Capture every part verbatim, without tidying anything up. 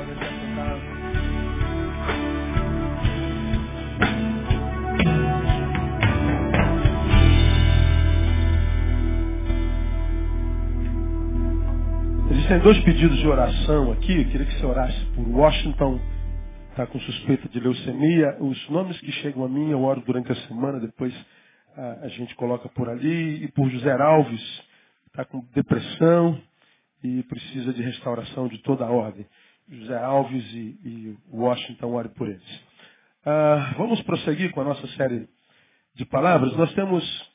pode ser assentado. Existem dois pedidos de oração aqui. Eu queria que você orasse por Washington. Está com suspeita de leucemia. Os nomes que chegam a mim eu oro durante a semana. Depois a, a gente coloca por ali. E por José Alves. Está com depressão e precisa de restauração de toda a ordem. José Alves e, e Washington, ore por eles. Ah, vamos prosseguir com a nossa série de palavras. Nós temos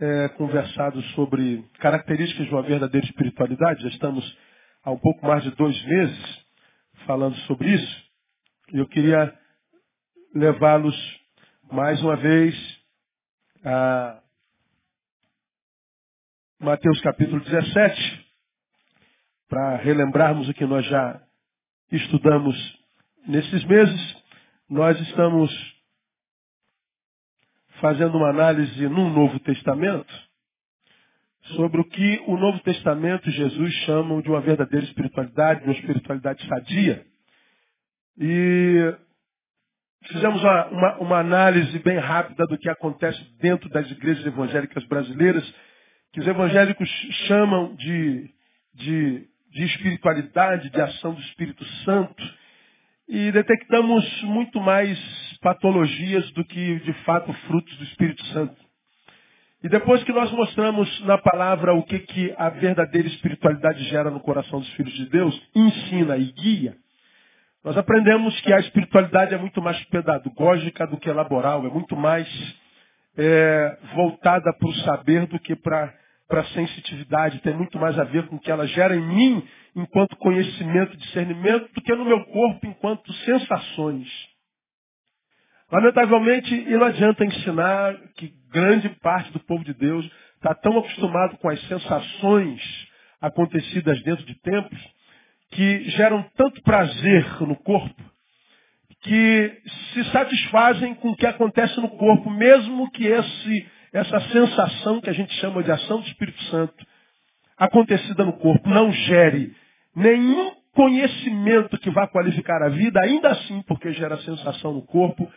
é, conversado sobre características de uma verdadeira espiritualidade. Já estamos há um pouco mais de dois meses falando sobre isso. E eu queria levá-los mais uma vez a Mateus capítulo dezessete, para relembrarmos o que nós já estudamos nesses meses. Nós estamos fazendo uma análise no Novo Testamento sobre o que o Novo Testamento e Jesus chamam de uma verdadeira espiritualidade, de uma espiritualidade sadia. E fizemos uma, uma, uma análise bem rápida do que acontece dentro das igrejas evangélicas brasileiras, que os evangélicos chamam de, de, de espiritualidade, de ação do Espírito Santo, e detectamos muito mais patologias do que, de fato, frutos do Espírito Santo. E depois que nós mostramos na palavra o que, que a verdadeira espiritualidade gera no coração dos filhos de Deus, ensina e guia, nós aprendemos que a espiritualidade é muito mais pedagógica do que laboral, é muito mais é, voltada para o saber do que para a sensitividade, tem muito mais a ver com o que ela gera em mim enquanto conhecimento e discernimento do que no meu corpo enquanto sensações. Lamentavelmente, não adianta ensinar que grande parte do povo de Deus está tão acostumado com as sensações acontecidas dentro de tempos que geram tanto prazer no corpo, que se satisfazem com o que acontece no corpo, mesmo que esse, essa sensação que a gente chama de ação do Espírito Santo, acontecida no corpo, não gere nenhum conhecimento que vá qualificar a vida, ainda assim, porque gera sensação no corpo,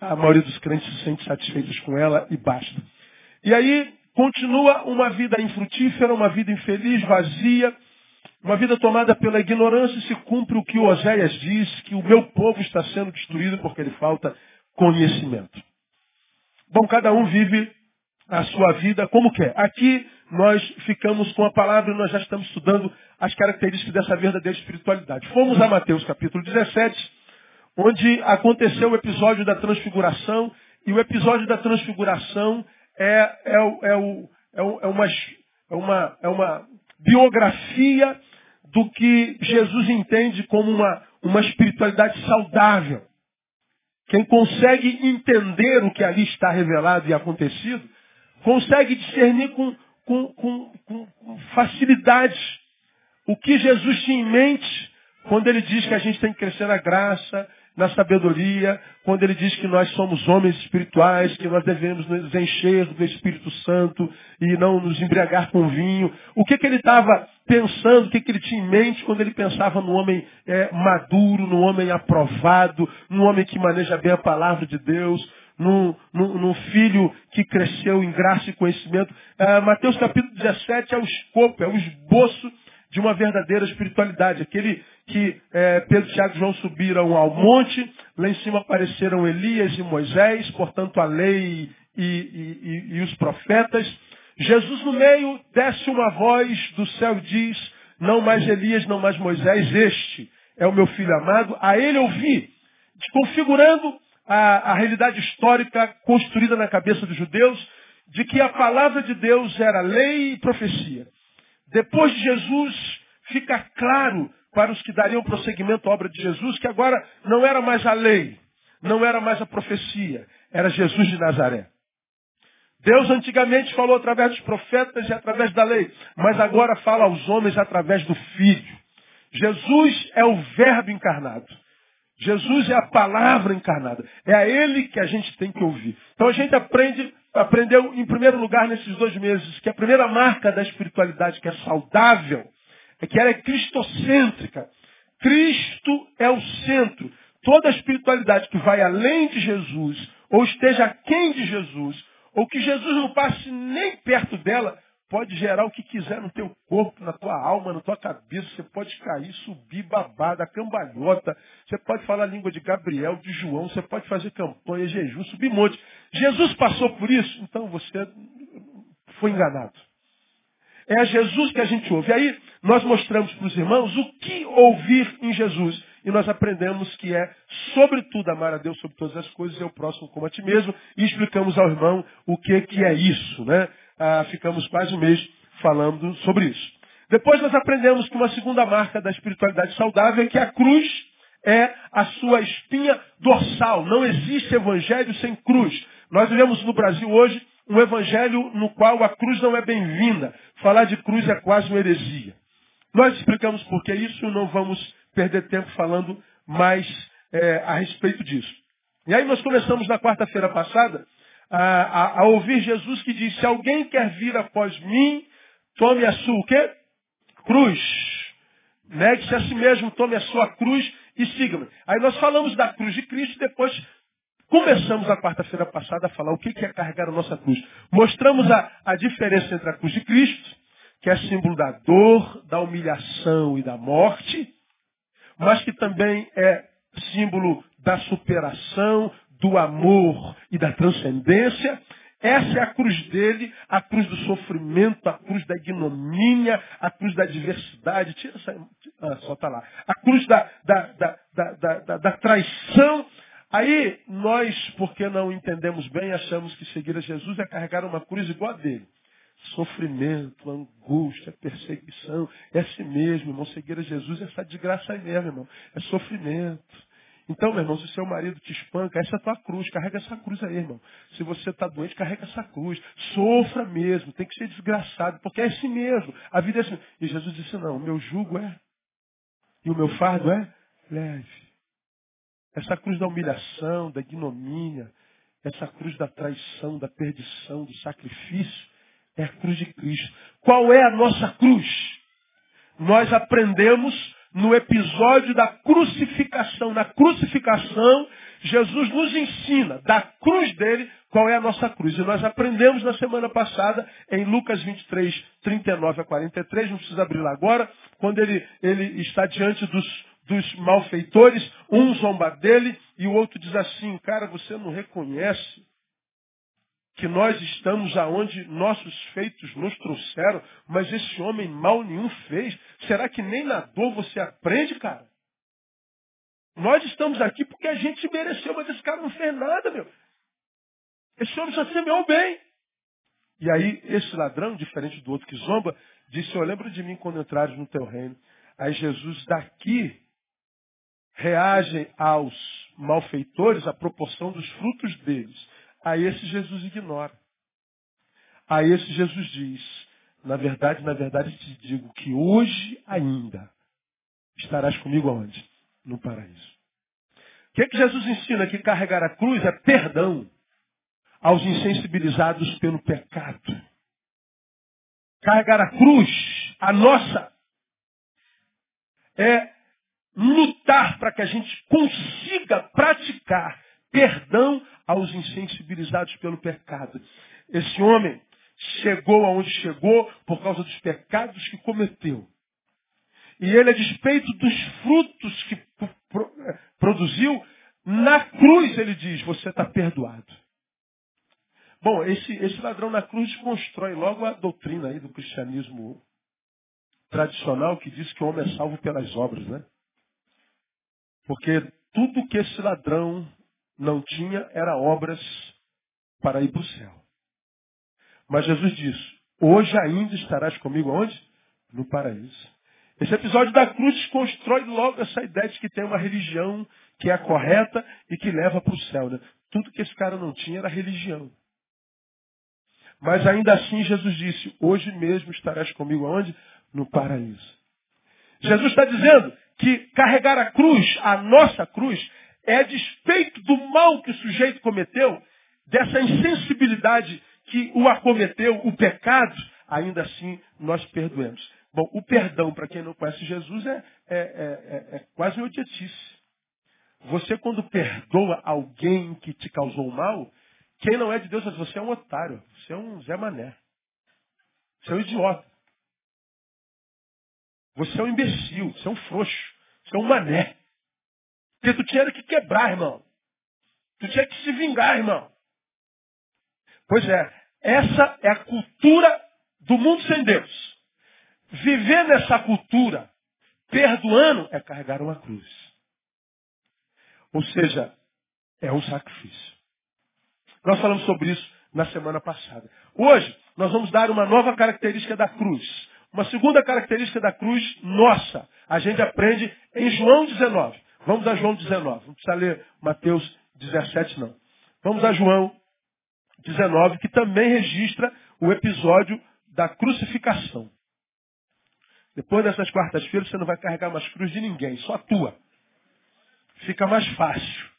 a maioria dos crentes se sente satisfeitos com ela e basta. E aí continua uma vida infrutífera, uma vida infeliz, vazia, uma vida tomada pela ignorância. Se cumpre o que Oséias diz, que o meu povo está sendo destruído porque lhe falta conhecimento. Bom, cada um vive a sua vida como quer. Aqui nós ficamos com a palavra e nós já estamos estudando as características dessa verdadeira espiritualidade. Fomos a Mateus capítulo dezessete, onde aconteceu o episódio da transfiguração, e o episódio da transfiguração é, é, é, o, é, o, é uma... É uma, é uma biografia do que Jesus entende como uma, uma espiritualidade saudável. Quem consegue entender o que ali está revelado e acontecido, consegue discernir com, com, com, com, com facilidade o que Jesus tinha em mente quando ele diz que a gente tem que crescer na graça, na sabedoria, quando ele diz que nós somos homens espirituais, que nós devemos nos encher do Espírito Santo e não nos embriagar com vinho. O que, que ele estava pensando, o que, que ele tinha em mente quando ele pensava no homem é, maduro, no homem aprovado, no homem que maneja bem a palavra de Deus, no, no, no filho que cresceu em graça e conhecimento. Ah, Mateus capítulo dezessete é o escopo, é o esboço de uma verdadeira espiritualidade. Aquele que é, Pedro, Tiago e João subiram ao monte, lá em cima apareceram Elias e Moisés, portanto a lei e, e, e, e os profetas. Jesus no meio desce uma voz do céu e diz, não mais Elias, não mais Moisés, este é o meu filho amado, a ele ouvi, desconfigurando a, a realidade histórica construída na cabeça dos judeus, de que a palavra de Deus era lei e profecia. Depois de Jesus, fica claro para os que dariam prosseguimento à obra de Jesus, que agora não era mais a lei, não era mais a profecia, era Jesus de Nazaré. Deus antigamente falou através dos profetas e através da lei, mas agora fala aos homens através do Filho. Jesus é o Verbo encarnado. Jesus é a palavra encarnada. É a Ele que a gente tem que ouvir. Então a gente aprende, aprendeu em primeiro lugar nesses dois meses, que a primeira marca da espiritualidade que é saudável é que ela é cristocêntrica. Cristo é o centro. Toda a espiritualidade que vai além de Jesus, ou esteja aquém de Jesus, ou que Jesus não passe nem perto dela, pode gerar o que quiser no teu corpo, na tua alma, na tua cabeça. Você pode cair, subir, babar, dar cambalhota. Você pode falar a língua de Gabriel, de João. Você pode fazer campanha, jejum, subir monte. Jesus passou por isso? Então você foi enganado. É a Jesus que a gente ouve. E aí nós mostramos para os irmãos o que ouvir em Jesus. E nós aprendemos que é, sobretudo, amar a Deus sobre todas as coisas e ao próximo como a ti mesmo. E explicamos ao irmão o que, que é isso, né? Ah, ficamos quase um mês falando sobre isso. Depois nós aprendemos que uma segunda marca da espiritualidade saudável é que a cruz é a sua espinha dorsal. Não existe evangelho sem cruz. Nós vivemos no Brasil hoje um evangelho no qual a cruz não é bem-vinda. Falar de cruz é quase uma heresia. Nós explicamos por que isso e não vamos perder tempo falando mais é, a respeito disso. E aí nós começamos na quarta-feira passada a, a, a ouvir Jesus que disse: se alguém quer vir após mim, tome a sua o quê? Cruz. Negue-se a si mesmo, tome a sua cruz e siga-me. Aí nós falamos da cruz de Cristo e depois começamos a quarta-feira passada a falar o que é carregar a nossa cruz. Mostramos a, a diferença entre a cruz de Cristo, que é símbolo da dor, da humilhação e da morte, mas que também é símbolo da superação, do amor e da transcendência. Essa é a cruz dele, a cruz do sofrimento, a cruz da ignomínia, a cruz da adversidade. Tira essa... Ah, só tá lá. A cruz da, da, da, da, da, da, da traição. Aí nós, porque não entendemos bem, achamos que seguir a Jesus é carregar uma cruz igual a dele. Sofrimento, angústia, perseguição, é assim mesmo, irmão. Seguir a Jesus é essa desgraça aí mesmo, irmão. É sofrimento. Então, meu irmão, se seu marido te espanca, essa é a tua cruz. Carrega essa cruz aí, irmão. Se você está doente, carrega essa cruz. Sofra mesmo, tem que ser desgraçado, porque é assim mesmo. A vida é assim. E Jesus disse: não, o meu jugo é e o meu fardo é leve. Essa cruz da humilhação, da ignomínia, essa cruz da traição, da perdição, do sacrifício, é a cruz de Cristo. Qual é a nossa cruz? Nós aprendemos no episódio da crucificação. Na crucificação, Jesus nos ensina, da cruz dele, qual é a nossa cruz. E nós aprendemos na semana passada, em Lucas vinte e três, trinta e nove a quarenta e três, não precisa abrir lá agora, quando ele, ele está diante dos, dos malfeitores, um zomba dele e o outro diz assim: cara, você não reconhece que nós estamos aonde nossos feitos nos trouxeram, mas esse homem mal nenhum fez? Será que nem na dor você aprende, cara? Nós estamos aqui porque a gente se mereceu, mas esse cara não fez nada, meu. Esse homem só semeou bem. E aí, esse ladrão, diferente do outro que zomba, disse: ó, lembra de mim quando entrares no teu reino. Aí Jesus daqui reage aos malfeitores à proporção dos frutos deles. A esse Jesus ignora. A esse Jesus diz: na verdade, na verdade te digo que hoje ainda estarás comigo aonde? No paraíso. O que é que Jesus ensina? Que carregar a cruz é perdão aos insensibilizados pelo pecado. Carregar a cruz, a nossa, é lutar para que a gente consiga praticar perdão aos insensibilizados pelo pecado. Esse homem chegou aonde chegou por causa dos pecados que cometeu. E ele, a despeito dos frutos que produziu, na cruz ele diz: você está perdoado. Bom, esse, esse ladrão na cruz constrói logo a doutrina aí do cristianismo tradicional que diz que o homem é salvo pelas obras, né? Porque tudo que esse ladrão não tinha era obras para ir para o céu. Mas Jesus disse: hoje ainda estarás comigo aonde? No paraíso. Esse episódio da cruz constrói logo essa ideia de que tem uma religião que é a correta e que leva para o céu, né? Tudo que esse cara não tinha era religião. Mas ainda assim Jesus disse: hoje mesmo estarás comigo aonde? No paraíso. Jesus está dizendo que carregar a cruz, a nossa cruz, é a despeito do mal que o sujeito cometeu, dessa insensibilidade que o acometeu, o pecado, ainda assim nós perdoemos. Bom, o perdão, para quem não conhece Jesus, é, é, é, é quase uma idiotice. Você, quando perdoa alguém que te causou mal, quem não é de Deus, você é um otário, você é um Zé Mané, você é um idiota, você é um imbecil, você é um frouxo, você é um mané. Porque tu tinha que quebrar, irmão. Tu tinha que se vingar, irmão. Pois é, essa é a cultura do mundo sem Deus. Viver nessa cultura, perdoando, é carregar uma cruz. Ou seja, é um sacrifício. Nós falamos sobre isso na semana passada. Hoje, nós vamos dar uma nova característica da cruz. Uma segunda característica da cruz nossa. A gente aprende em João dezenove. Vamos a João dezenove. Não precisa ler Mateus dezessete, não. Vamos a João dezenove, que também registra o episódio da crucificação. Depois dessas quartas-feiras, você não vai carregar mais cruz de ninguém, só a tua. Fica mais fácil.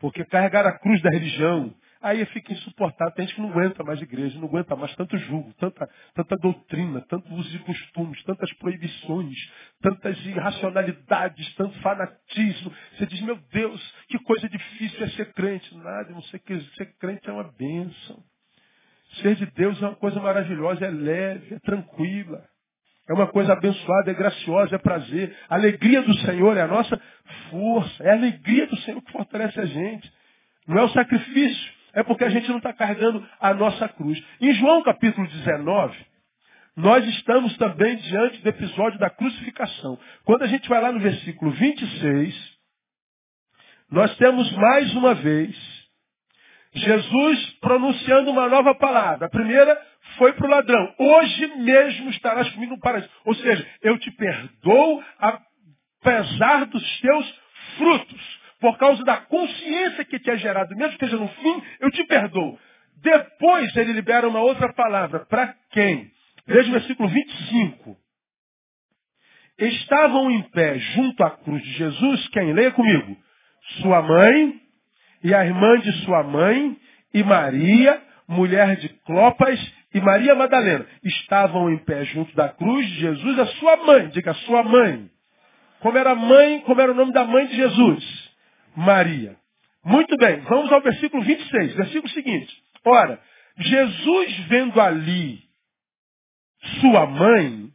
Porque carregar a cruz da religião, aí fica insuportável. Tem gente que não aguenta mais igreja, não aguenta mais tanto julgo, tanta, tanta doutrina, tanto uso de costumes, tantas proibições, tantas irracionalidades, tanto fanatismo. Você diz, meu Deus, que coisa difícil é ser crente. Nada, não sei o que. Ser crente é uma bênção. Ser de Deus é uma coisa maravilhosa, é leve, é tranquila. É uma coisa abençoada, é graciosa, é prazer. A alegria do Senhor é a nossa força. É a alegria do Senhor que fortalece a gente. Não é o sacrifício. É porque a gente não está carregando a nossa cruz. Em João capítulo dezenove, nós estamos também diante do episódio da crucificação. Quando a gente vai lá no versículo vinte e seis, nós temos mais uma vez Jesus pronunciando uma nova palavra. A primeira foi para o ladrão. Hoje mesmo estarás comigo no paraíso. Ou seja, eu te perdoo apesar dos teus frutos. Por causa da consciência que te é gerada, mesmo que seja no fim, eu te perdoo. Depois ele libera uma outra palavra. Para quem? Veja o versículo vinte e cinco. Estavam em pé junto à cruz de Jesus, quem? Leia comigo. Sua mãe e a irmã de sua mãe e Maria, mulher de Clopas, e Maria Madalena. Estavam em pé junto da cruz de Jesus, a sua mãe. Diga, sua mãe. Como era a mãe, como era o nome da mãe de Jesus? Maria. Muito bem, vamos ao versículo vinte e seis, versículo seguinte. Ora, Jesus vendo ali sua mãe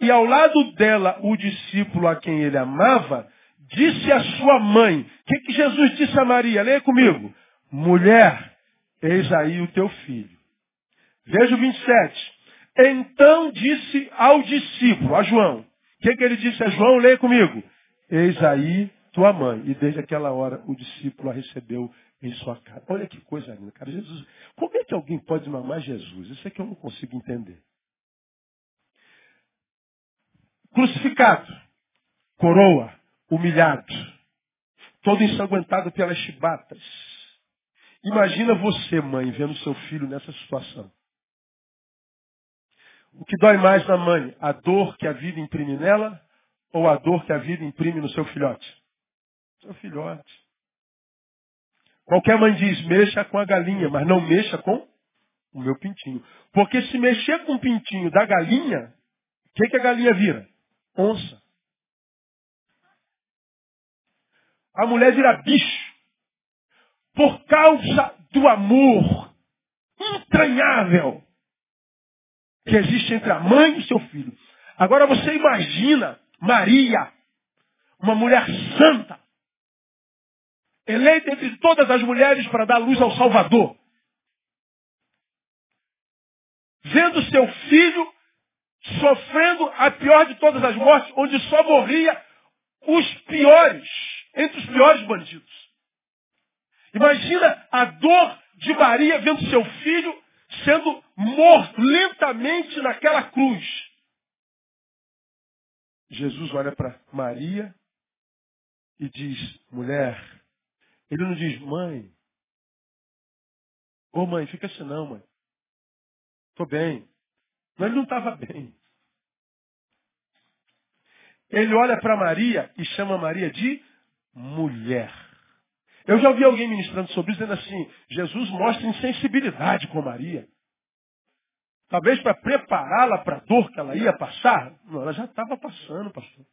e ao lado dela o discípulo a quem ele amava, disse à sua mãe. O que, que Jesus disse a Maria? Leia comigo. Mulher, eis aí o teu filho. Veja o vinte e sete. Então disse ao discípulo, a João. O que, que ele disse a João? Leia comigo. Eis aí tua mãe. E desde aquela hora o discípulo a recebeu em sua casa. Olha que coisa linda, cara. Jesus, como é que alguém pode mamar Jesus? Isso é que eu não consigo entender. Crucificado, coroa, humilhado, todo ensanguentado pelas chibatas. Imagina você, mãe, vendo seu filho nessa situação. O que dói mais na mãe? A dor que a vida imprime nela ou a dor que a vida imprime no seu filhote? Seu filhote. Qualquer mãe diz, mexa com a galinha, mas não mexa com o meu pintinho. Porque se mexer com o pintinho da galinha, o que, que a galinha vira? Onça. A mulher vira bicho. Por causa do amor entranhável que existe entre a mãe e o seu filho. Agora você imagina Maria, uma mulher santa, eleita entre todas as mulheres para dar luz ao Salvador. Vendo seu filho sofrendo a pior de todas as mortes, onde só morria os piores, entre os piores bandidos. Imagina a dor de Maria vendo seu filho sendo morto lentamente naquela cruz. Jesus olha para Maria e diz, mulher. Ele não diz, mãe, ô oh, mãe, fica assim não, mãe. Estou bem. Mas ele não estava bem. Ele olha para Maria e chama Maria de mulher. Eu já ouvi alguém ministrando sobre isso, dizendo assim, Jesus mostra insensibilidade com Maria. Talvez para prepará-la para a dor que ela ia passar. Não, ela já estava passando, pastor.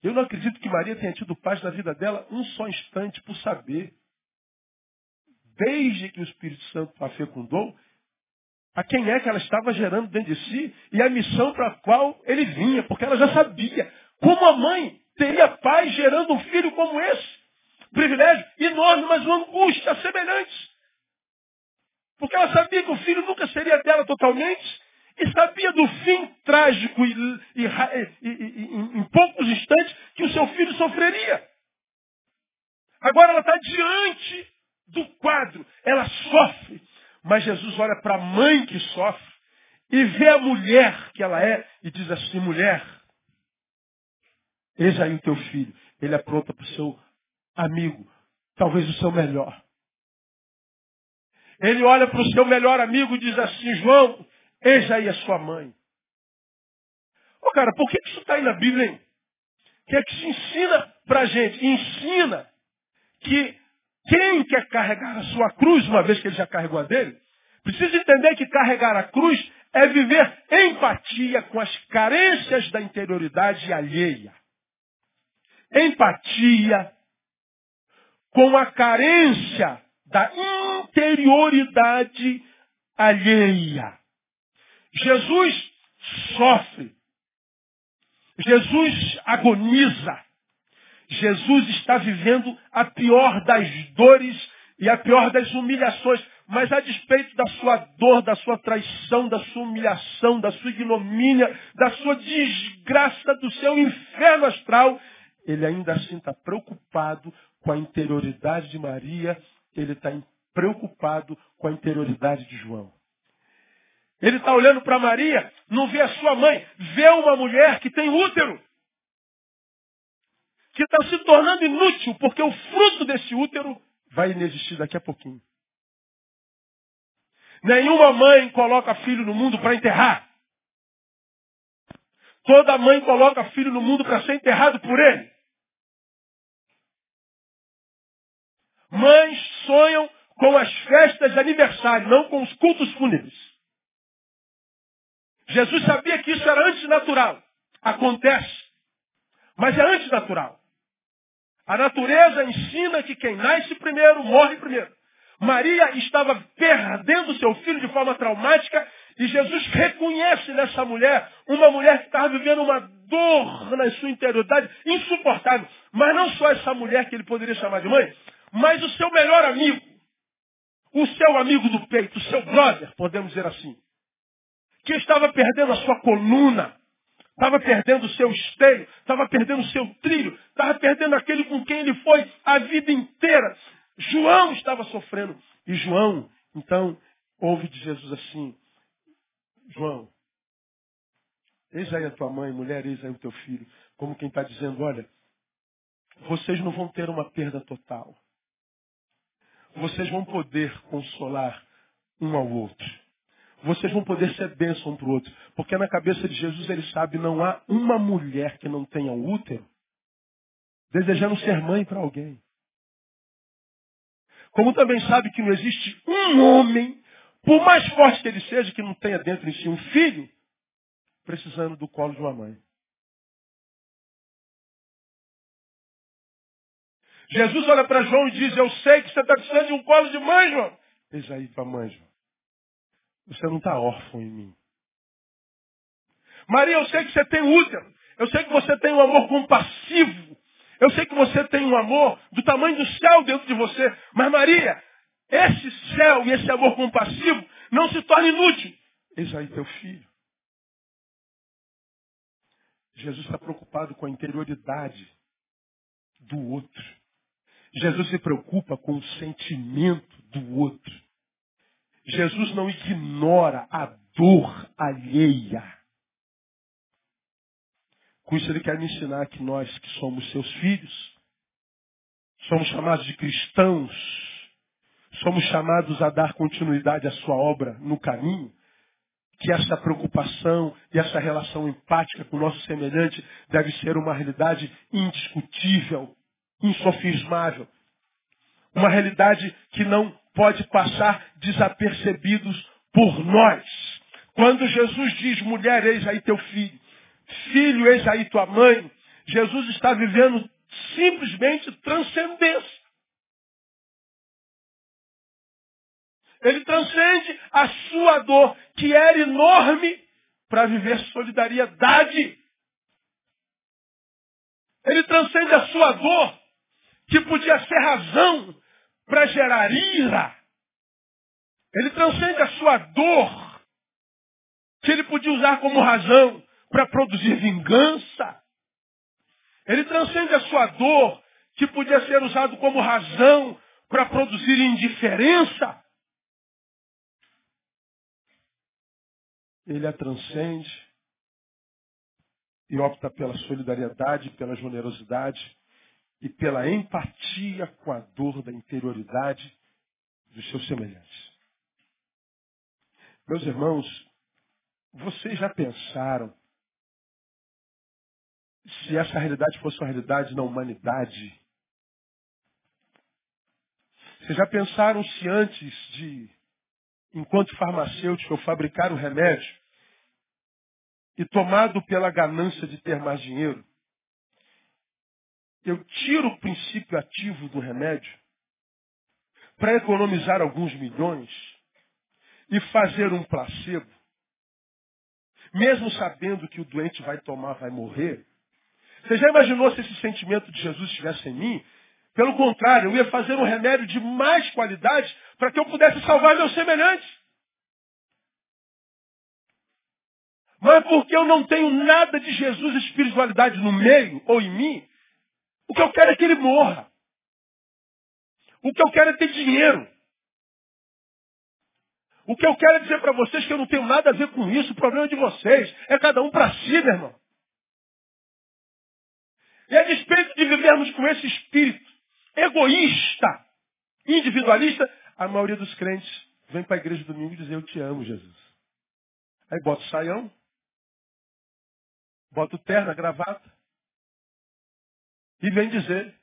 Eu não acredito que Maria tenha tido paz na vida dela um só instante por saber. Desde que o Espírito Santo a fecundou, a quem é que ela estava gerando dentro de si e a missão para a qual ele vinha, porque ela já sabia. Como a mãe teria paz gerando um filho como esse? Privilégio enorme, mas uma angústia semelhante. Porque ela sabia que o filho nunca seria dela totalmente e sabia do fim trágico e, e, e, e em poucos instantes que o seu filho sofreria. Agora ela está diante do quadro. Ela sofre. Mas Jesus olha para a mãe que sofre e vê a mulher que ela é e diz assim, mulher, eis aí o teu filho. Ele apronta para o seu amigo, talvez o seu melhor. Ele olha para o seu melhor amigo e diz assim, João, eis aí a sua mãe. Ô cara, por que isso está aí na Bíblia, hein? O que é que se ensina para a gente? Ensina que quem quer carregar a sua cruz, uma vez que ele já carregou a dele, precisa entender que carregar a cruz é viver empatia com as carências da interioridade alheia. Empatia com a carência da interioridade alheia. Jesus sofre. Jesus agoniza. Jesus está vivendo a pior das dores e a pior das humilhações. Mas a despeito da sua dor, da sua traição, da sua humilhação, da sua ignomínia, da sua desgraça, do seu inferno astral, ele ainda assim está preocupado com a interioridade de Maria. Ele está preocupado com a interioridade de João. Ele está olhando para Maria, não vê a sua mãe, vê uma mulher que tem útero, que está se tornando inútil, porque o fruto desse útero vai inexistir daqui a pouquinho. Nenhuma mãe coloca filho no mundo para enterrar. Toda mãe coloca filho no mundo para ser enterrado por ele. Mães sonham com as festas de aniversário, não com os cultos fúnebres. Jesus sabia que isso era antinatural. Acontece, mas é antinatural. A natureza ensina que quem nasce primeiro, morre primeiro. Maria estava perdendo seu filho de forma traumática e Jesus reconhece nessa mulher uma mulher que estava vivendo uma dor na sua interioridade insuportável. Mas não só essa mulher que ele poderia chamar de mãe, mas o seu melhor amigo, o seu amigo do peito, o seu brother, podemos dizer assim, que estava perdendo a sua coluna, estava perdendo o seu esteio, estava perdendo o seu trilho, estava perdendo aquele com quem ele foi a vida inteira. João estava sofrendo. E João, então, ouve de Jesus assim, João, eis aí a tua mãe, mulher, eis aí o teu filho. Como quem está dizendo, olha, vocês não vão ter uma perda total. Vocês vão poder consolar um ao outro. Vocês vão poder ser bênção um para o outro. Porque na cabeça de Jesus, ele sabe, não há uma mulher que não tenha um útero desejando ser mãe para alguém. Como também sabe que não existe um homem, por mais forte que ele seja, que não tenha dentro de si um filho, precisando do colo de uma mãe. Jesus olha para João e diz, eu sei que você está precisando de um colo de mãe, João. Eis aí para a mãe, João. Você não está órfão em mim. Maria, eu sei que você tem útero. Eu sei que você tem um amor compassivo. Eu sei que você tem um amor do tamanho do céu dentro de você. Mas Maria, esse céu e esse amor compassivo não se torna inútil. Eis aí teu filho. Jesus está preocupado com a interioridade do outro. Jesus se preocupa com o sentimento do outro. Jesus não ignora a dor alheia. Com isso ele quer me ensinar que nós que somos seus filhos, somos chamados de cristãos, somos chamados a dar continuidade à sua obra no caminho, que essa preocupação e essa relação empática com o nosso semelhante deve ser uma realidade indiscutível, insofismável. Uma realidade que não pode passar desapercebidos por nós. Quando Jesus diz, mulher, eis aí teu filho, filho, eis aí tua mãe, Jesus está vivendo simplesmente transcendência. Ele transcende a sua dor, que era enorme, para viver solidariedade. Ele transcende a sua dor, que podia ser razão para gerar ira. Ele transcende a sua dor, que ele podia usar como razão para produzir vingança. Ele transcende a sua dor, que podia ser usado como razão para produzir indiferença. Ele a transcende e opta pela solidariedade, pela generosidade e pela empatia com a dor da interioridade dos seus semelhantes. Meus irmãos, vocês já pensaram se essa realidade fosse uma realidade na humanidade? Vocês já pensaram se antes de, enquanto farmacêutico, eu fabricar o remédio e, tomado pela ganância de ter mais dinheiro, eu tiro o princípio ativo do remédio para economizar alguns milhões e fazer um placebo, mesmo sabendo que o doente vai tomar, vai morrer? Você já imaginou se esse sentimento de Jesus estivesse em mim? Pelo contrário, eu ia fazer um remédio de mais qualidade para que eu pudesse salvar meus semelhantes. Mas porque eu não tenho nada de Jesus e espiritualidade no meio ou em mim, o que eu quero é que ele morra. O que eu quero é ter dinheiro. O que eu quero é dizer para vocês que eu não tenho nada a ver com isso. O problema é de vocês. É cada um para si, meu irmão. E a despeito de vivermos com esse espírito egoísta, individualista, a maioria dos crentes vem para a igreja domingo e diz, eu te amo, Jesus. Aí bota o saião, bota o terno, a gravata, e vem dizer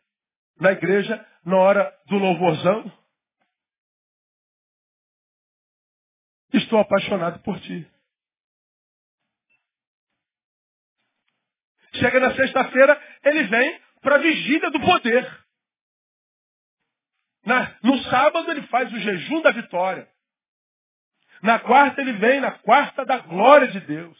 na igreja, na hora do louvorzão, estou apaixonado por ti. Chega na sexta-feira, ele vem para a vigília do poder. Na, no sábado ele faz o jejum da vitória. Na quarta ele vem, na quarta da glória de Deus.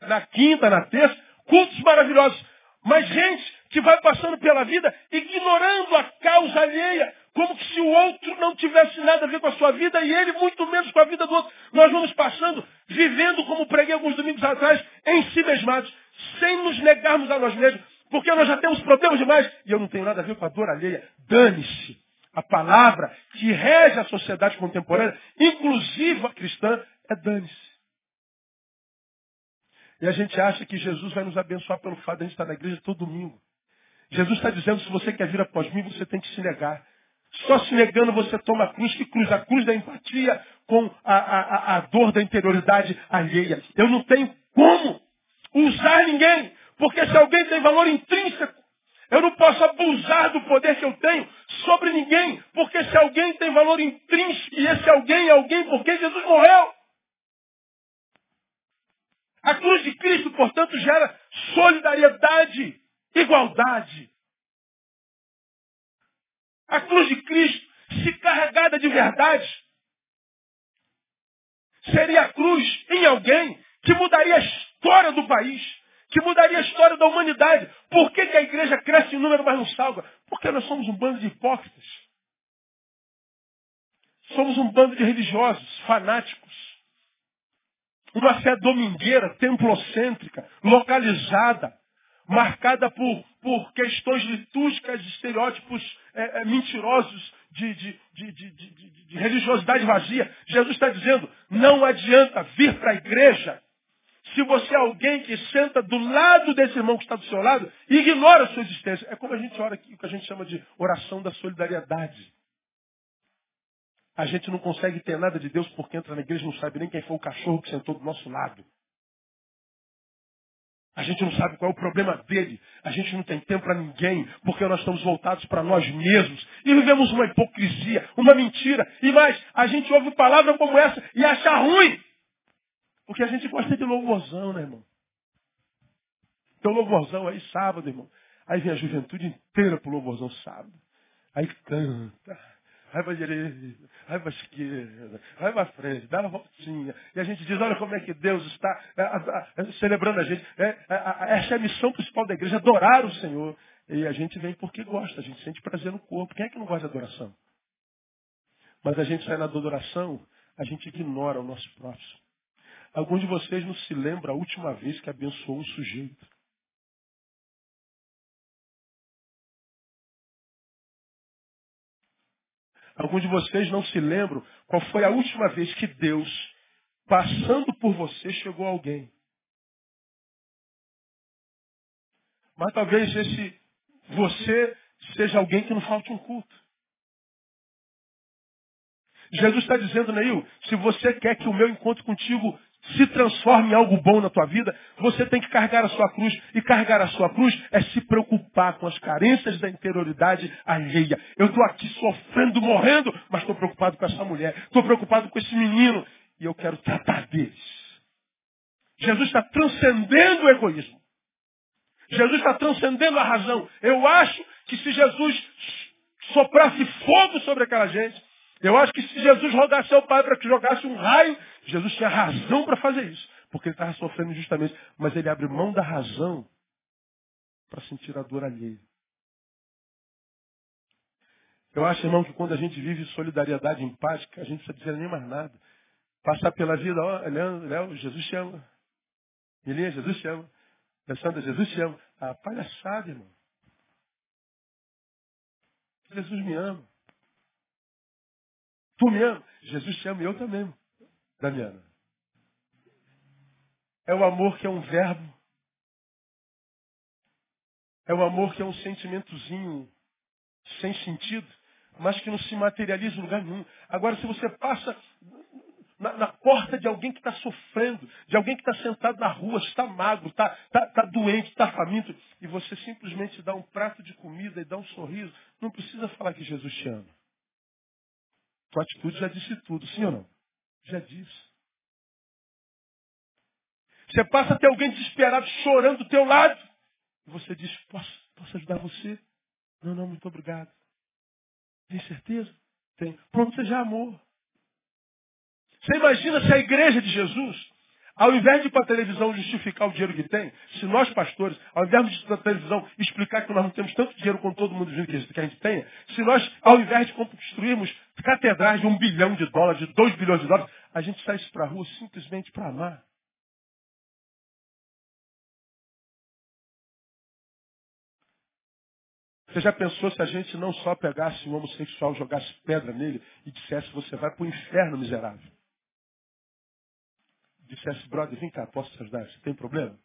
Na quinta, na terça, cultos maravilhosos. Mas gente que vai passando pela vida ignorando a causa alheia, como que se o outro não tivesse nada a ver com a sua vida e ele muito menos com a vida do outro. Nós vamos passando, vivendo como preguei alguns domingos atrás, em si mesmados, sem nos negarmos a nós mesmos, porque nós já temos problemas demais, e eu não tenho nada a ver com a dor alheia. Dane-se. A palavra que rege a sociedade contemporânea, inclusive a cristã, é dane-se. E a gente acha que Jesus vai nos abençoar pelo fato de a gente estar na igreja todo domingo. Jesus está dizendo, se você quer vir após mim, você tem que se negar. Só se negando você toma a cruz. Que cruz? A cruz da empatia com a, a, a dor da interioridade alheia. Eu não tenho como usar ninguém, porque se alguém tem valor intrínseco, eu não posso abusar do poder que eu tenho sobre ninguém, porque se alguém tem valor intrínseco, e esse alguém é alguém porque Jesus morreu. A cruz de Cristo, portanto, gera solidariedade, igualdade. A cruz de Cristo, se carregada de verdade, seria a cruz em alguém que mudaria a história do país, que mudaria a história da humanidade. Por que, que a igreja cresce em número, mas não salva? Porque nós somos um bando de hipócritas. Somos um bando de religiosos, fanáticos. Uma fé domingueira, templocêntrica, localizada, marcada por, por questões litúrgicas, estereótipos é, é, mentirosos, De, de, de, de, de, de religiosidade vazia. Jesus está dizendo, não adianta vir para a igreja se você é alguém que senta do lado desse irmão que está do seu lado e ignora a sua existência. É como a gente ora aqui, o que a gente chama de oração da solidariedade. A gente não consegue ter nada de Deus porque entra na igreja e não sabe nem quem foi o cachorro que sentou do nosso lado. A gente não sabe qual é o problema dele. A gente não tem tempo para ninguém, porque nós estamos voltados para nós mesmos. E vivemos uma hipocrisia, uma mentira. E mais, a gente ouve palavra como essa e acha ruim. Porque a gente gosta de louvorzão, né, irmão? Então louvorzão aí sábado, irmão. Aí vem a juventude inteira pro louvorzão sábado. Aí canta. Aí vai direita, aí vai esquerda, aí vai frente, dá uma voltinha. E a gente diz, olha como é que Deus está é, é, é, celebrando a gente. É, é, é, essa é a missão principal da igreja, adorar o Senhor. E a gente vem porque gosta, a gente sente prazer no corpo. Quem é que não gosta de adoração? Mas a gente sai na adoração, a gente ignora o nosso próximo. Alguns de vocês não se lembram a última vez que abençoou um sujeito. Alguns de vocês não se lembram qual foi a última vez que Deus, passando por você, chegou a alguém. Mas talvez esse você seja alguém que não falte um culto. Jesus está dizendo, Neil, se você quer que o meu encontro contigo se transforme em algo bom na tua vida, você tem que carregar a sua cruz. E carregar a sua cruz é se preocupar com as carências da interioridade alheia. Eu estou aqui sofrendo, morrendo, mas estou preocupado com essa mulher. Estou preocupado com esse menino. E eu quero tratar deles. Jesus está transcendendo o egoísmo. Jesus está transcendendo a razão. Eu acho que se Jesus soprasse fogo sobre aquela gente, eu acho que se Jesus rogasse ao Pai para que jogasse um raio, Jesus tinha razão para fazer isso, porque ele estava sofrendo injustamente. Mas ele abre mão da razão para sentir a dor alheia. Eu acho, irmão, que quando a gente vive solidariedade empática, a gente não precisa dizer nem mais nada. Passar pela vida, ó, Leandro, Léo, Jesus te ama. Elias, Jesus te ama. Alessandra, Jesus te ama. Ah, palhaçada, irmão. Jesus me ama. Tu me ama. Jesus te ama e eu também, Damiana. É o amor que é um verbo. É o amor que é um sentimentozinho sem sentido, mas que não se materializa em lugar nenhum. Agora, se você passa na, na porta de alguém que está sofrendo, de alguém que está sentado na rua, está magro, está tá, tá doente, está faminto, e você simplesmente dá um prato de comida e dá um sorriso, não precisa falar que Jesus te ama. Sua atitude já disse tudo, sim ou não? Já disse. Você passa a ter alguém desesperado, chorando do teu lado, e você diz, posso, posso ajudar você? Não, não, muito obrigado. Tem certeza? Tem. Pronto, você já amou. Você imagina se a igreja de Jesus, ao invés de ir para a televisão justificar o dinheiro que tem, se nós pastores, ao invés de ir para a televisão explicar que nós não temos tanto dinheiro como todo mundo que a gente tenha, se nós, ao invés de construirmos catedrais de um bilhão de dólares, de dois bilhões de dólares, a gente sai para a rua simplesmente para amar. Você já pensou se a gente não só pegasse um homossexual, jogasse pedra nele e dissesse, você vai para o inferno, miserável? Dissesse, brother, vem cá, posso te ajudar? Você tem problema?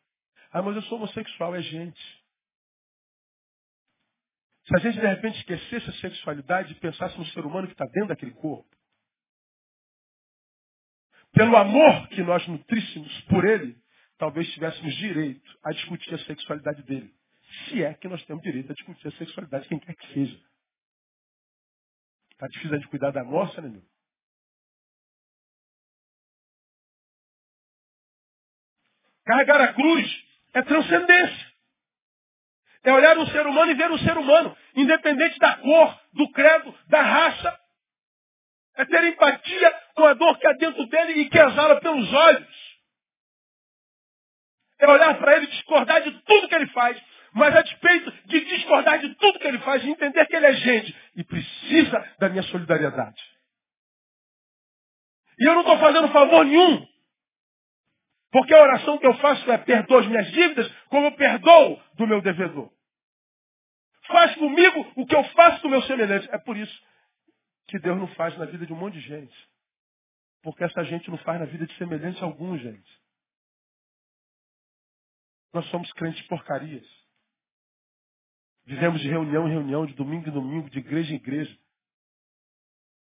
Ah, mas eu sou homossexual, é gente. Se a gente, de repente, esquecesse a sexualidade e pensasse no ser humano que está dentro daquele corpo, pelo amor que nós nutríssemos por ele, talvez tivéssemos direito a discutir a sexualidade dele. Se é que nós temos direito a discutir a sexualidade, quem quer que seja. Está difícil a gente cuidar da nossa, né, meu? Carregar a cruz é transcendência. É olhar um ser humano e ver um ser humano, independente da cor, do credo, da raça. É ter empatia com a dor que há dentro dele e que exala pelos olhos. É olhar para ele e discordar de tudo que ele faz, mas a despeito de discordar de tudo que ele faz, de entender que ele é gente e precisa da minha solidariedade. E eu não estou fazendo favor nenhum. Porque a oração que eu faço é perdoa as minhas dívidas como eu perdoo do meu devedor. Faz comigo o que eu faço com o meu semelhante. É por isso que Deus não faz na vida de um monte de gente. Porque essa gente não faz na vida de semelhante algum, gente. Nós somos crentes porcarias. Vivemos de reunião em reunião, de domingo em domingo, de igreja em igreja.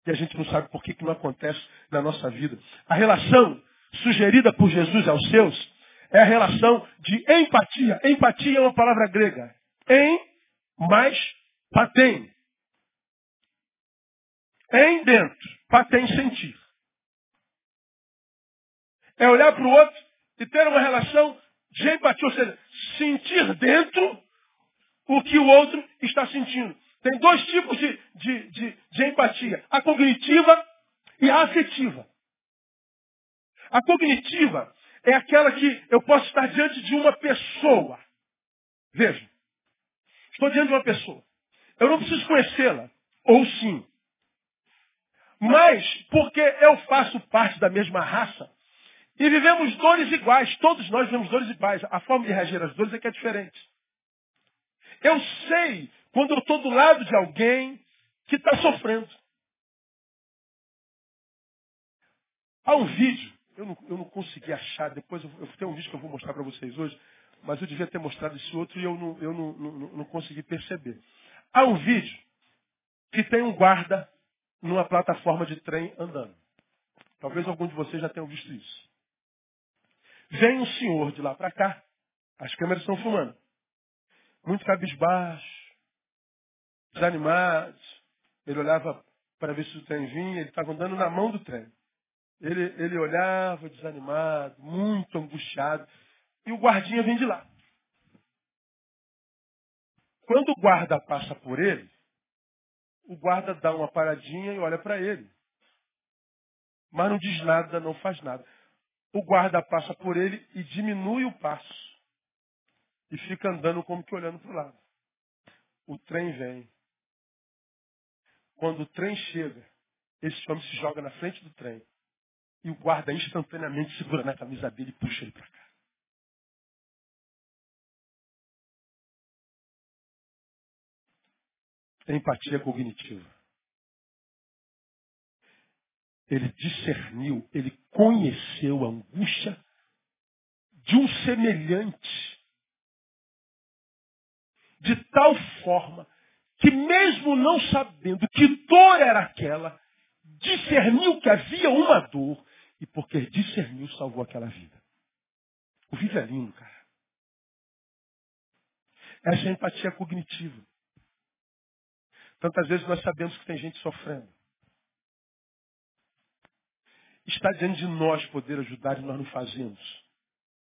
E a gente não sabe por que que não acontece na nossa vida. A relação sugerida por Jesus aos seus é a relação de empatia. Empatia é uma palavra grega. Em mais patem. Em dentro. Patem sentir. É olhar para o outro e ter uma relação de empatia. Ou seja, sentir dentro o que o outro está sentindo. Tem dois tipos de, de, de, de empatia. A cognitiva e a afetiva. A cognitiva é aquela que eu posso estar diante de uma pessoa. Veja, estou diante de uma pessoa. Eu não preciso conhecê-la, ou sim. Mas, porque eu faço parte da mesma raça, e vivemos dores iguais, todos nós vivemos dores iguais. A forma de reagir às dores é que é diferente. Eu sei quando eu estou do lado de alguém que está sofrendo. Há um vídeo, eu não, eu não consegui achar, depois eu, eu tenho um vídeo que eu vou mostrar para vocês hoje, mas eu devia ter mostrado esse outro e eu não, eu não, não, não consegui perceber. Há um vídeo que tem um guarda numa plataforma de trem andando. Talvez algum de vocês já tenham visto isso. Vem um senhor de lá para cá, as câmeras estão filmando. Muito cabisbaixo, desanimado. Ele olhava para ver se o trem vinha, ele estava andando na mão do trem. Ele, ele olhava desanimado, muito angustiado. E o guardinha vem de lá. Quando o guarda passa por ele, o guarda dá uma paradinha e olha para ele. Mas não diz nada, não faz nada. O guarda passa por ele e diminui o passo. E fica andando como que olhando para o lado. O trem vem. Quando o trem chega, esse homem se joga na frente do trem. E o guarda instantaneamente segura na camisa dele e puxa ele para cá. Empatia cognitiva. Ele discerniu, ele conheceu a angústia de um semelhante. De tal forma que mesmo não sabendo que dor era aquela, discerniu que havia uma dor e porque discerniu salvou aquela vida. O vídeo é lindo, cara. Essa é a empatia cognitiva. Tantas vezes nós sabemos que tem gente sofrendo. Está diante de nós poder ajudar e nós não fazemos.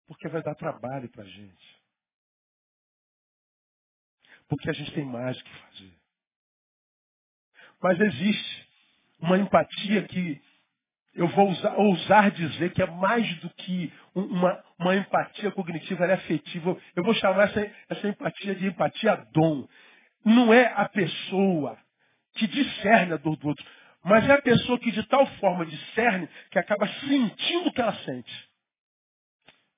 Porque vai dar trabalho para a gente. Porque a gente tem mais o que fazer. Mas existe uma empatia que eu vou usar, ousar dizer que é mais do que uma, uma empatia cognitiva, ela é afetiva. Eu vou chamar essa, essa empatia de empatia-dom. Não é a pessoa que discerne a dor do outro, mas é a pessoa que de tal forma discerne que acaba sentindo o que ela sente.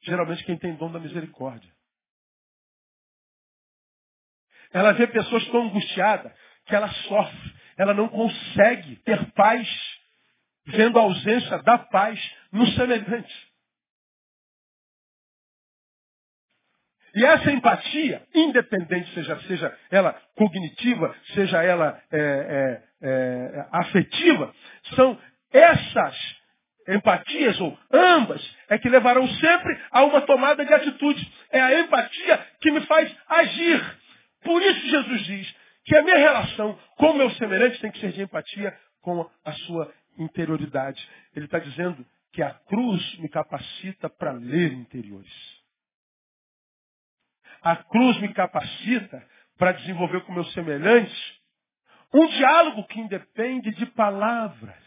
Geralmente quem tem dom da misericórdia. Ela vê pessoas tão angustiadas que ela sofre. Ela não consegue ter paz vendo a ausência da paz no semelhante. E essa empatia, independente, seja, seja ela cognitiva, seja ela é, é, é, afetiva, são essas empatias, ou ambas, é que levarão sempre a uma tomada de atitude. É a empatia que me faz agir. Por isso Jesus diz que a minha relação com o meu semelhante tem que ser de empatia com a sua interioridade. Ele está dizendo que a cruz me capacita para ler interiores. A cruz me capacita para desenvolver com o meu semelhante um diálogo que independe de palavras.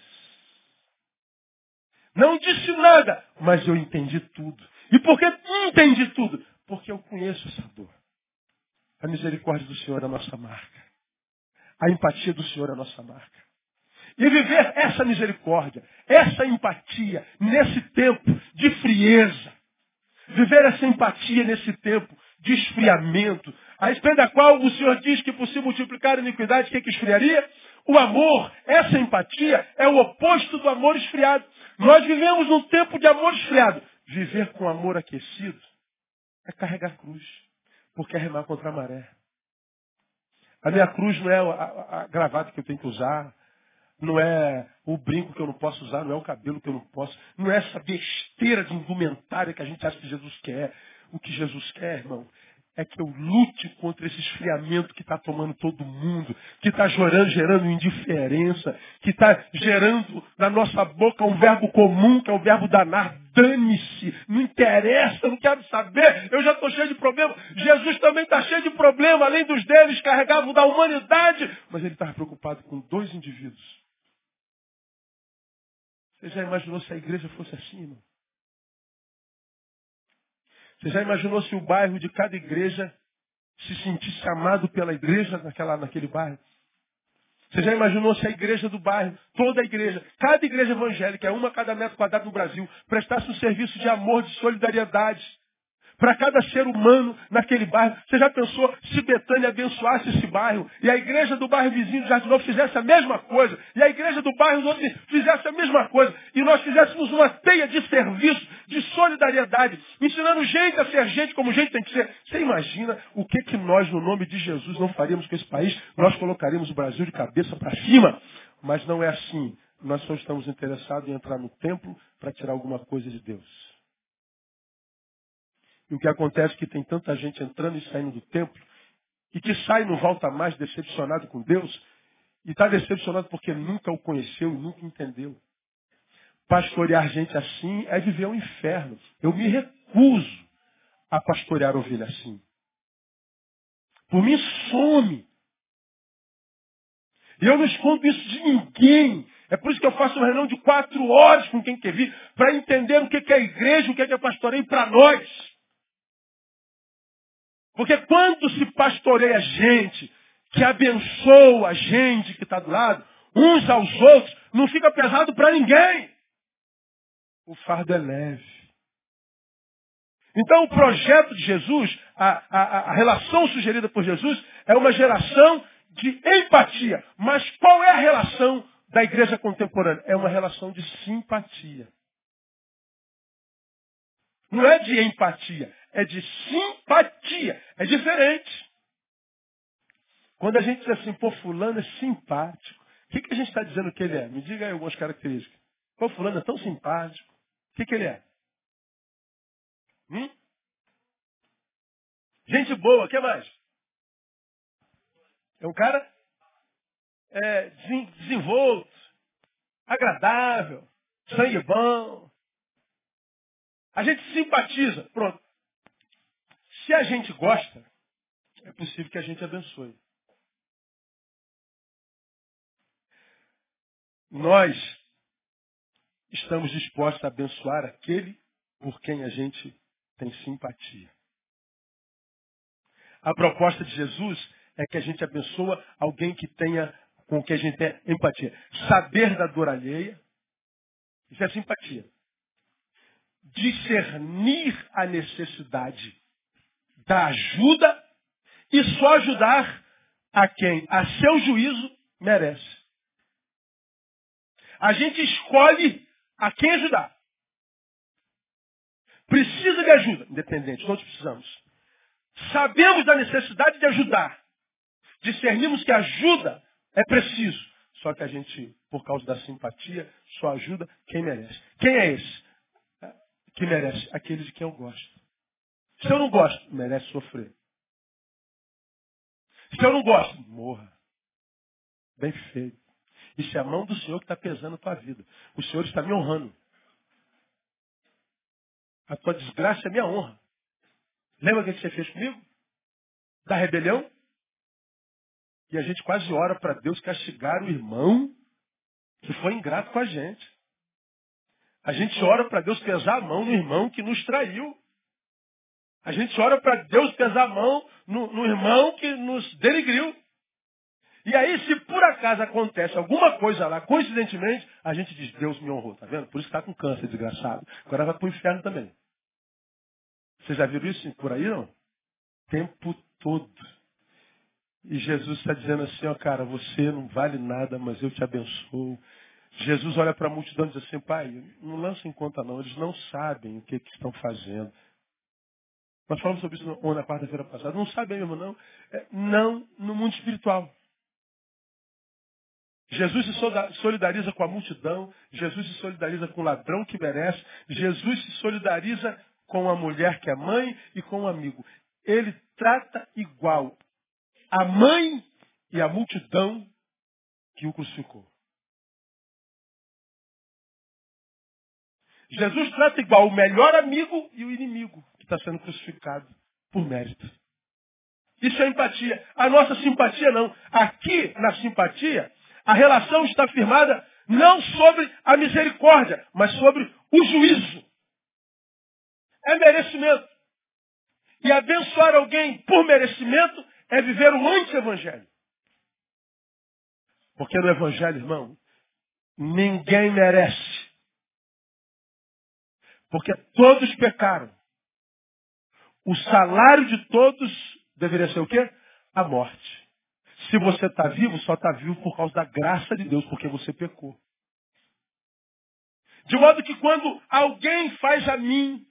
Não disse nada, mas eu entendi tudo. E por que entendi tudo? Porque eu conheço essa dor. A misericórdia do Senhor é a nossa marca. A empatia do Senhor é a nossa marca. E viver essa misericórdia, essa empatia, nesse tempo de frieza. Viver essa empatia nesse tempo de esfriamento. A respeito da qual o Senhor diz que por se multiplicar a iniquidade, o que, é que esfriaria? O amor, essa empatia, é o oposto do amor esfriado. Nós vivemos num tempo de amor esfriado. Viver com amor aquecido é carregar cruz. Porque é remar contra a maré. A minha cruz não é a, a, a gravata que eu tenho que usar. não é o brinco que eu não posso usar, não é o cabelo que eu não posso, não é essa besteira de indumentária que a gente acha que Jesus quer. O que Jesus quer, irmão, é que eu lute contra esse esfriamento que está tomando todo mundo, que está gerando indiferença, que está gerando na nossa boca um verbo comum, que é o verbo danar. Dane-se, não interessa, não quero saber, eu já estou cheio de problema. Jesus também está cheio de problema, além dos deles, carregava da humanidade. Mas ele estava preocupado com dois indivíduos. Você já imaginou se a igreja fosse assim, irmão? Você já imaginou se o bairro de cada igreja se sentisse amado pela igreja naquela, naquele bairro? Você já imaginou se a igreja do bairro, toda a igreja, cada igreja evangélica, é uma a cada metro quadrado no Brasil, prestasse um serviço de amor, de solidariedade para cada ser humano naquele bairro? Você já pensou se Betânia abençoasse esse bairro e a igreja do bairro vizinho do Jardim Novo fizesse a mesma coisa e a igreja do bairro do outro fizesse a mesma coisa e nós fizéssemos uma teia de serviço, de solidariedade, ensinando gente a ser gente como gente tem que ser? Você imagina o que, que nós, no nome de Jesus, não faríamos com esse país? Nós colocaríamos o Brasil de cabeça para cima. Mas não é assim. Nós só estamos interessados em entrar no templo para tirar alguma coisa de Deus. E o que acontece é que tem tanta gente entrando e saindo do templo, e que sai e não volta mais decepcionado com Deus, e está decepcionado porque nunca o conheceu e nunca entendeu. Pastorear gente assim é viver um inferno. Eu me recuso a pastorear ovelha assim. Por mim, some. E eu não escondo isso de ninguém. É por isso que eu faço uma reunião de quatro horas com quem quer vir, para entender o que é a igreja, o que é pastoreio para nós. Porque quando se pastoreia gente, que abençoa a gente que está do lado, uns aos outros, não fica pesado para ninguém. O fardo é leve. Então o projeto de Jesus, a, a, a relação sugerida por Jesus, é uma geração de empatia. Mas qual é a relação da igreja contemporânea? É uma relação de simpatia. Não é de empatia. É de simpatia. É diferente. Quando a gente diz assim, pô, fulano é simpático. O que, que a gente está dizendo que ele é? Me diga aí algumas características. Pô, fulano é tão simpático. O que, que ele é? Hum? Gente boa, o que mais? É um cara é, desenvolto, agradável, sangue bom. A gente simpatiza. Pronto. Se a gente gosta, é possível que a gente abençoe. Nós estamos dispostos a abençoar aquele por quem a gente tem simpatia. A proposta de Jesus é que a gente abençoa alguém que tenha, com quem a gente tenha empatia. Saber da dor alheia, isso é simpatia. Discernir a necessidade da ajuda e só ajudar a quem, a seu juízo, merece. A gente escolhe a quem ajudar. Precisa de ajuda, independente, todos precisamos. Sabemos da necessidade de ajudar. Discernimos que ajuda é preciso. Só que a gente, por causa da simpatia, só ajuda quem merece. Quem é esse? Que merece? Aquele de quem eu gosto. Se eu não gosto, merece sofrer. Se eu não gosto, morra. Bem feito. Isso é a mão do Senhor que está pesando a tua vida. O Senhor está me honrando. A tua desgraça é minha honra. Lembra o que você fez comigo? Da rebelião? E a gente quase ora para Deus castigar o irmão que foi ingrato com a gente. A gente ora para Deus pesar a mão no irmão que nos traiu. A gente ora para Deus pesar a mão no, no irmão que nos denegriu. E aí, se por acaso acontece alguma coisa lá, coincidentemente, a gente diz, Deus me honrou, tá vendo? Por isso está com câncer, desgraçado. Agora vai para o inferno também. Vocês já viram isso por aí, não? Tempo todo. E Jesus está dizendo assim, ó, cara, você não vale nada, mas eu te abençoo. Jesus olha para a multidão e diz assim, pai, não lança em conta não, eles não sabem o que, que estão fazendo. Nós falamos sobre isso na, na quarta-feira passada. Não sabem mesmo, não. É, não no mundo espiritual. Jesus se solidariza com a multidão, Jesus se solidariza com o ladrão que merece, Jesus se solidariza com a mulher que é mãe e com o amigo. Ele trata igual a mãe e a multidão que o crucificou. Jesus trata igual o melhor amigo e o inimigo que está sendo crucificado por mérito. Isso é empatia. A nossa simpatia não. Aqui, na simpatia, a relação está firmada não sobre a misericórdia, mas sobre o juízo. É merecimento. E abençoar alguém por merecimento é viver um anti-evangelho. Porque no evangelho, irmão, ninguém merece. Porque todos pecaram. O salário de todos deveria ser o quê? A morte. Se você está vivo, só está vivo por causa da graça de Deus, porque você pecou. De modo que quando alguém faz a mim,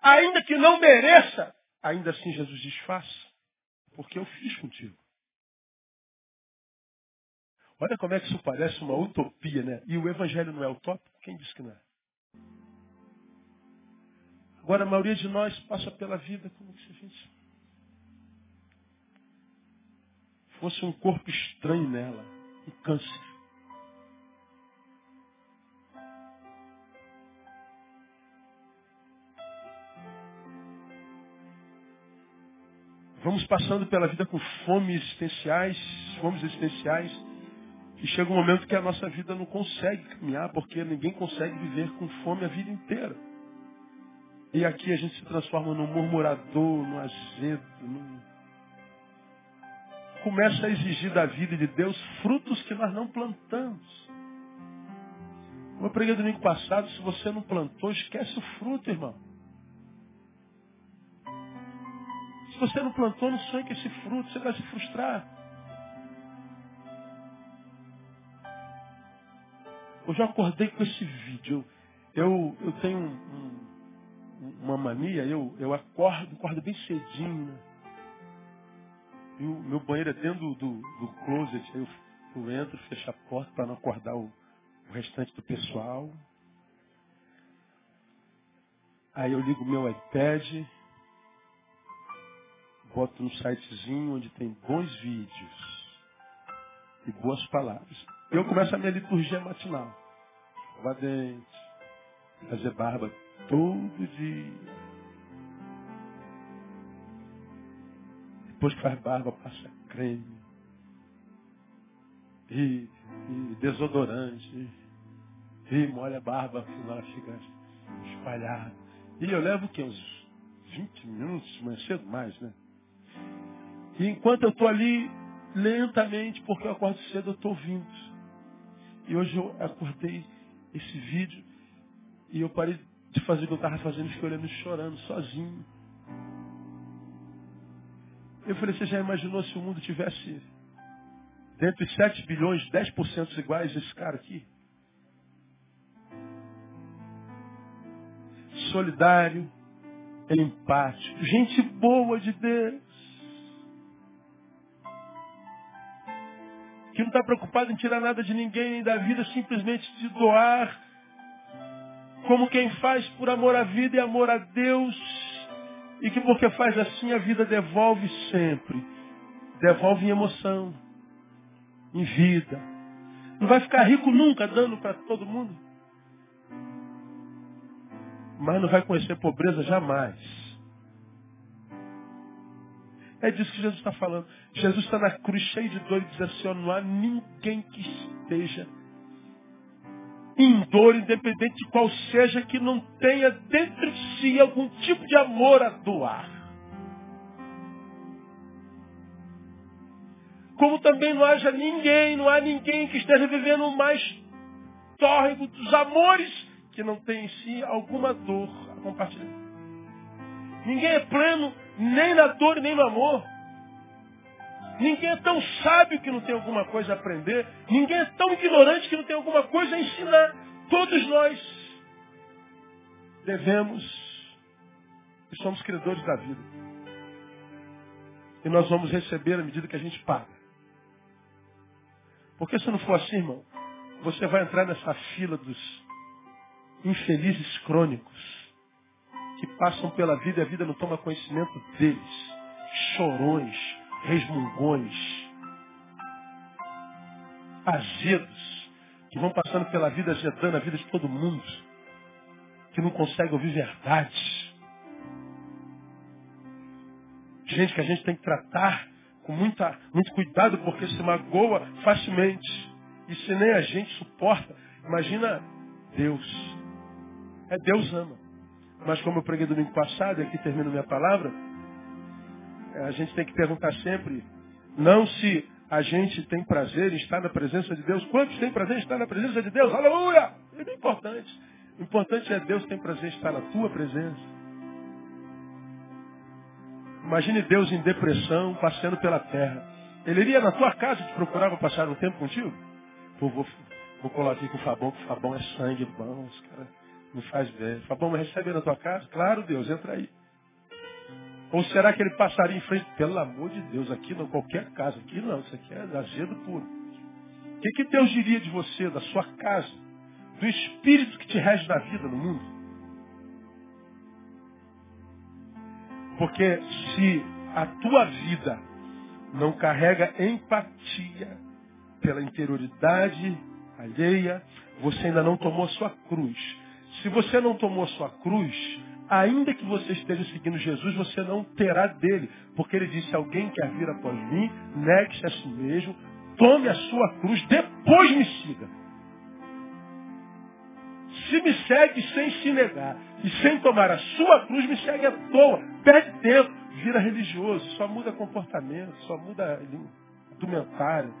ainda que não mereça, ainda assim Jesus diz, faça, porque eu fiz contigo. Olha como é que isso parece uma utopia, né? E o evangelho não é utópico? Quem disse que não é? Agora, a maioria de nós passa pela vida como se a gente fosse um corpo estranho nela, um câncer. Vamos passando pela vida com fome existenciais, fomes existenciais, e chega um momento que a nossa vida não consegue caminhar, porque ninguém consegue viver com fome a vida inteira. E aqui a gente se transforma num murmurador, num azedo. Num... Começa a exigir da vida de Deus frutos que nós não plantamos. Como eu preguei domingo passado, se você não plantou, esquece o fruto, irmão. Se você não plantou, não sonhe com esse fruto, você vai se frustrar. Hoje eu acordei com esse vídeo. Eu, eu tenho um... um... uma mania, eu, eu acordo, acordo bem cedinho, né? E o meu banheiro é dentro do, do, do closet, eu, eu entro, fecho a porta para não acordar o, o restante do pessoal. Aí eu ligo o meu iPad, boto no sitezinho onde tem bons vídeos e boas palavras. Eu começo a minha liturgia matinal. Lavar dente, fazer barba. Todo dia. Depois que faz barba, passa creme. E, e desodorante. E molha a barba, afinal ela fica espalhada. E eu levo o quê? Uns vinte minutos, mais cedo mais, né? E enquanto eu estou ali, lentamente, porque eu acordo cedo, eu estou ouvindo. E hoje eu acordei esse vídeo e eu parei de fazer o que eu estava fazendo, fiquei olhando e chorando, sozinho. Eu falei, você já imaginou se o mundo tivesse, dentre sete bilhões, dez por cento iguais a esse cara aqui? Solidário, empático, gente boa de Deus. Que não está preocupado em tirar nada de ninguém, nem da vida, simplesmente de doar. Como quem faz por amor à vida e amor a Deus, e que porque faz assim a vida devolve sempre. Devolve em emoção, em vida. Não vai ficar rico nunca dando para todo mundo. Mas não vai conhecer pobreza jamais. É disso que Jesus está falando. Jesus está na cruz cheio de dor e diz assim, ó, não há ninguém que esteja em dor, independente de qual seja, que não tenha dentro de si algum tipo de amor a doar. Como também não haja ninguém, não há ninguém que esteja vivendo o mais tórrido dos amores, que não tenha em si alguma dor a compartilhar. Ninguém é pleno, nem na dor, nem no amor. Ninguém é tão sábio que não tem alguma coisa a aprender. Ninguém é tão ignorante que não tem alguma coisa a ensinar. Todos nós devemos e somos credores da vida. E nós vamos receber à medida que a gente paga. Porque se não for assim, irmão, você vai entrar nessa fila dos infelizes crônicos que passam pela vida e a vida não toma conhecimento deles. Chorões, resmungões, azedos, que vão passando pela vida azedando a vida de todo mundo, que não consegue ouvir verdades. Gente que a gente tem que tratar com muita, muito cuidado, porque se magoa facilmente. E se nem a gente suporta, imagina Deus. É, Deus ama. Mas como eu preguei domingo passado, e aqui termino minha palavra, a gente tem que perguntar sempre, não se a gente tem prazer em estar na presença de Deus. Quantos têm prazer em estar na presença de Deus? Aleluia! Isso é importante. O importante é Deus tem prazer em estar na tua presença. Imagine Deus em depressão, passeando pela terra. Ele iria na tua casa te procurar para passar um tempo contigo? Pô, vou, vou colar aqui com o Fabão, porque o Fabão é sangue bom, os caras não faz bem. Fabão, mas recebe na tua casa? Claro, Deus, entra aí. Ou será que ele passaria em frente? Pelo amor de Deus, aqui não, qualquer casa, aqui não, isso aqui é azedo puro. O que, que Deus diria de você, da sua casa, do espírito que te rege na vida, no mundo? Porque se a tua vida não carrega empatia pela interioridade alheia, você ainda não tomou a sua cruz. Se você não tomou a sua cruz, ainda que você esteja seguindo Jesus, você não terá dele. Porque ele disse, alguém quer vir após mim, negue-se a si mesmo, tome a sua cruz, depois me siga. Se me segue sem se negar e sem tomar a sua cruz, me segue à toa, perde tempo, vira religioso, só muda comportamento, só muda indumentário.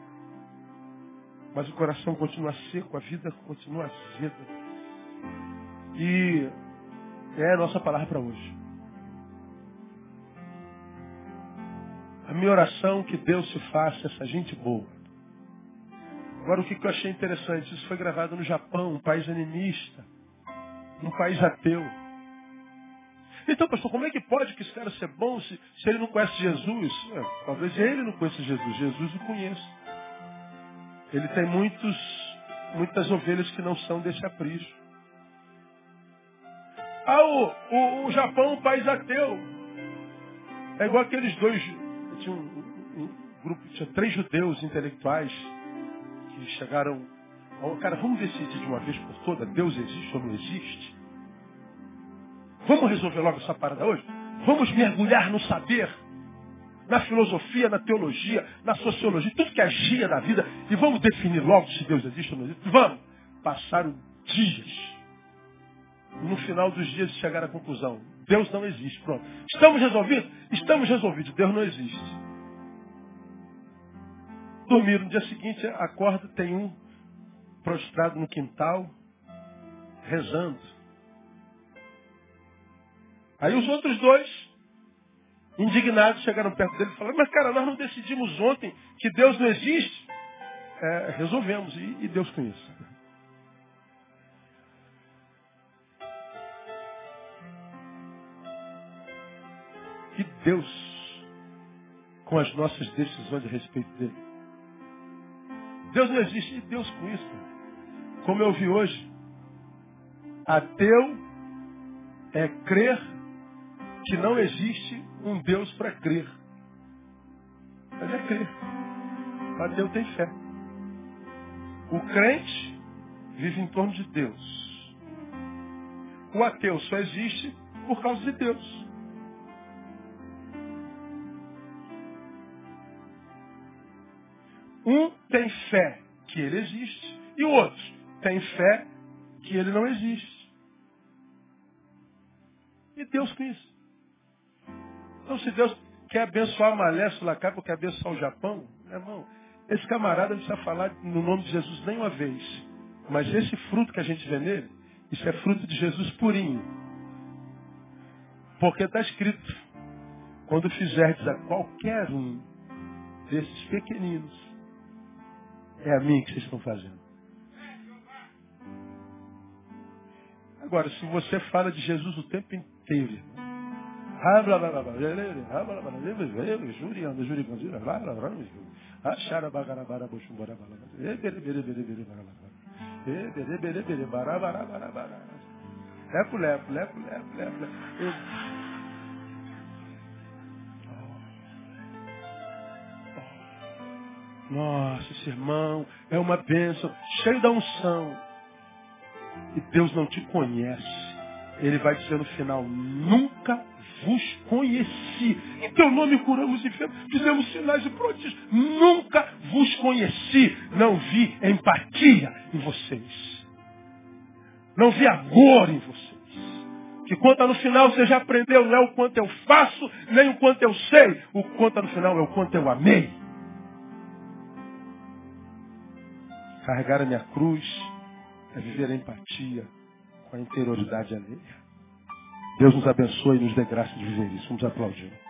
Mas o coração continua seco, a vida continua azeda. E é a nossa palavra para hoje. A minha oração, que Deus se faça essa gente boa. Agora, o que eu achei interessante, isso foi gravado no Japão, um país animista, um país ateu. Então, pastor, como é que pode que esse cara ser bom se, se ele não conhece Jesus? É, talvez ele não conheça Jesus, Jesus o conhece. Ele tem muitos, muitas ovelhas que não são desse aprisco. Ah, o, o, o Japão, um país ateu. É igual aqueles dois, tinha um, um grupo, tinha três judeus intelectuais que chegaram, ao, cara, vamos decidir de uma vez por toda, Deus existe ou não existe? Vamos resolver logo essa parada hoje? Vamos mergulhar no saber, na filosofia, na teologia, na sociologia, tudo que agia na vida, e vamos definir logo se Deus existe ou não existe? Vamos! Passaram dias. No final dos dias chegaram à conclusão, Deus não existe, pronto. Estamos resolvidos? Estamos resolvidos, Deus não existe. Dormiram, no dia seguinte, acorda, tem um prostrado no quintal, rezando. Aí os outros dois, indignados, chegaram perto dele e falaram, mas cara, nós não decidimos ontem que Deus não existe? É, resolvemos, e, e Deus conhece. E Deus, com as nossas decisões a respeito dele. Deus não existe, e Deus com isso. Como eu vi hoje, ateu é crer que não existe um Deus para crer. Mas é crer. Ateu tem fé. O crente vive em torno de Deus. O ateu só existe por causa de Deus. Um tem fé que ele existe e o outro tem fé que ele não existe. E Deus com isso. Então, se Deus quer abençoar a Malésio lá cá, quer abençoar o Japão, meu irmão, esse camarada não precisa falar no nome de Jesus nem uma vez. Mas esse fruto que a gente vê nele, isso é fruto de Jesus purinho. Porque está escrito, quando fizerdes a qualquer um desses pequeninos, é a mim que vocês estão fazendo. Agora, se você fala de Jesus o tempo inteiro, Lepo, lepo, lepo, lepo, lepo. Nossa, esse irmão é uma bênção, cheio da unção. E Deus não te conhece. Ele vai dizer no final, nunca vos conheci. Em teu nome curamos enfermos, fizemos sinais e prodígios. Nunca vos conheci. Não vi empatia em vocês. Não vi amor em vocês. Que conta no final, você já aprendeu, não é o quanto eu faço, nem o quanto eu sei. O que conta no final é o quanto eu amei. Carregar a minha cruz é viver a empatia com a interioridade alheia. Deus nos abençoe e nos dê graça de viver isso. Vamos aplaudir.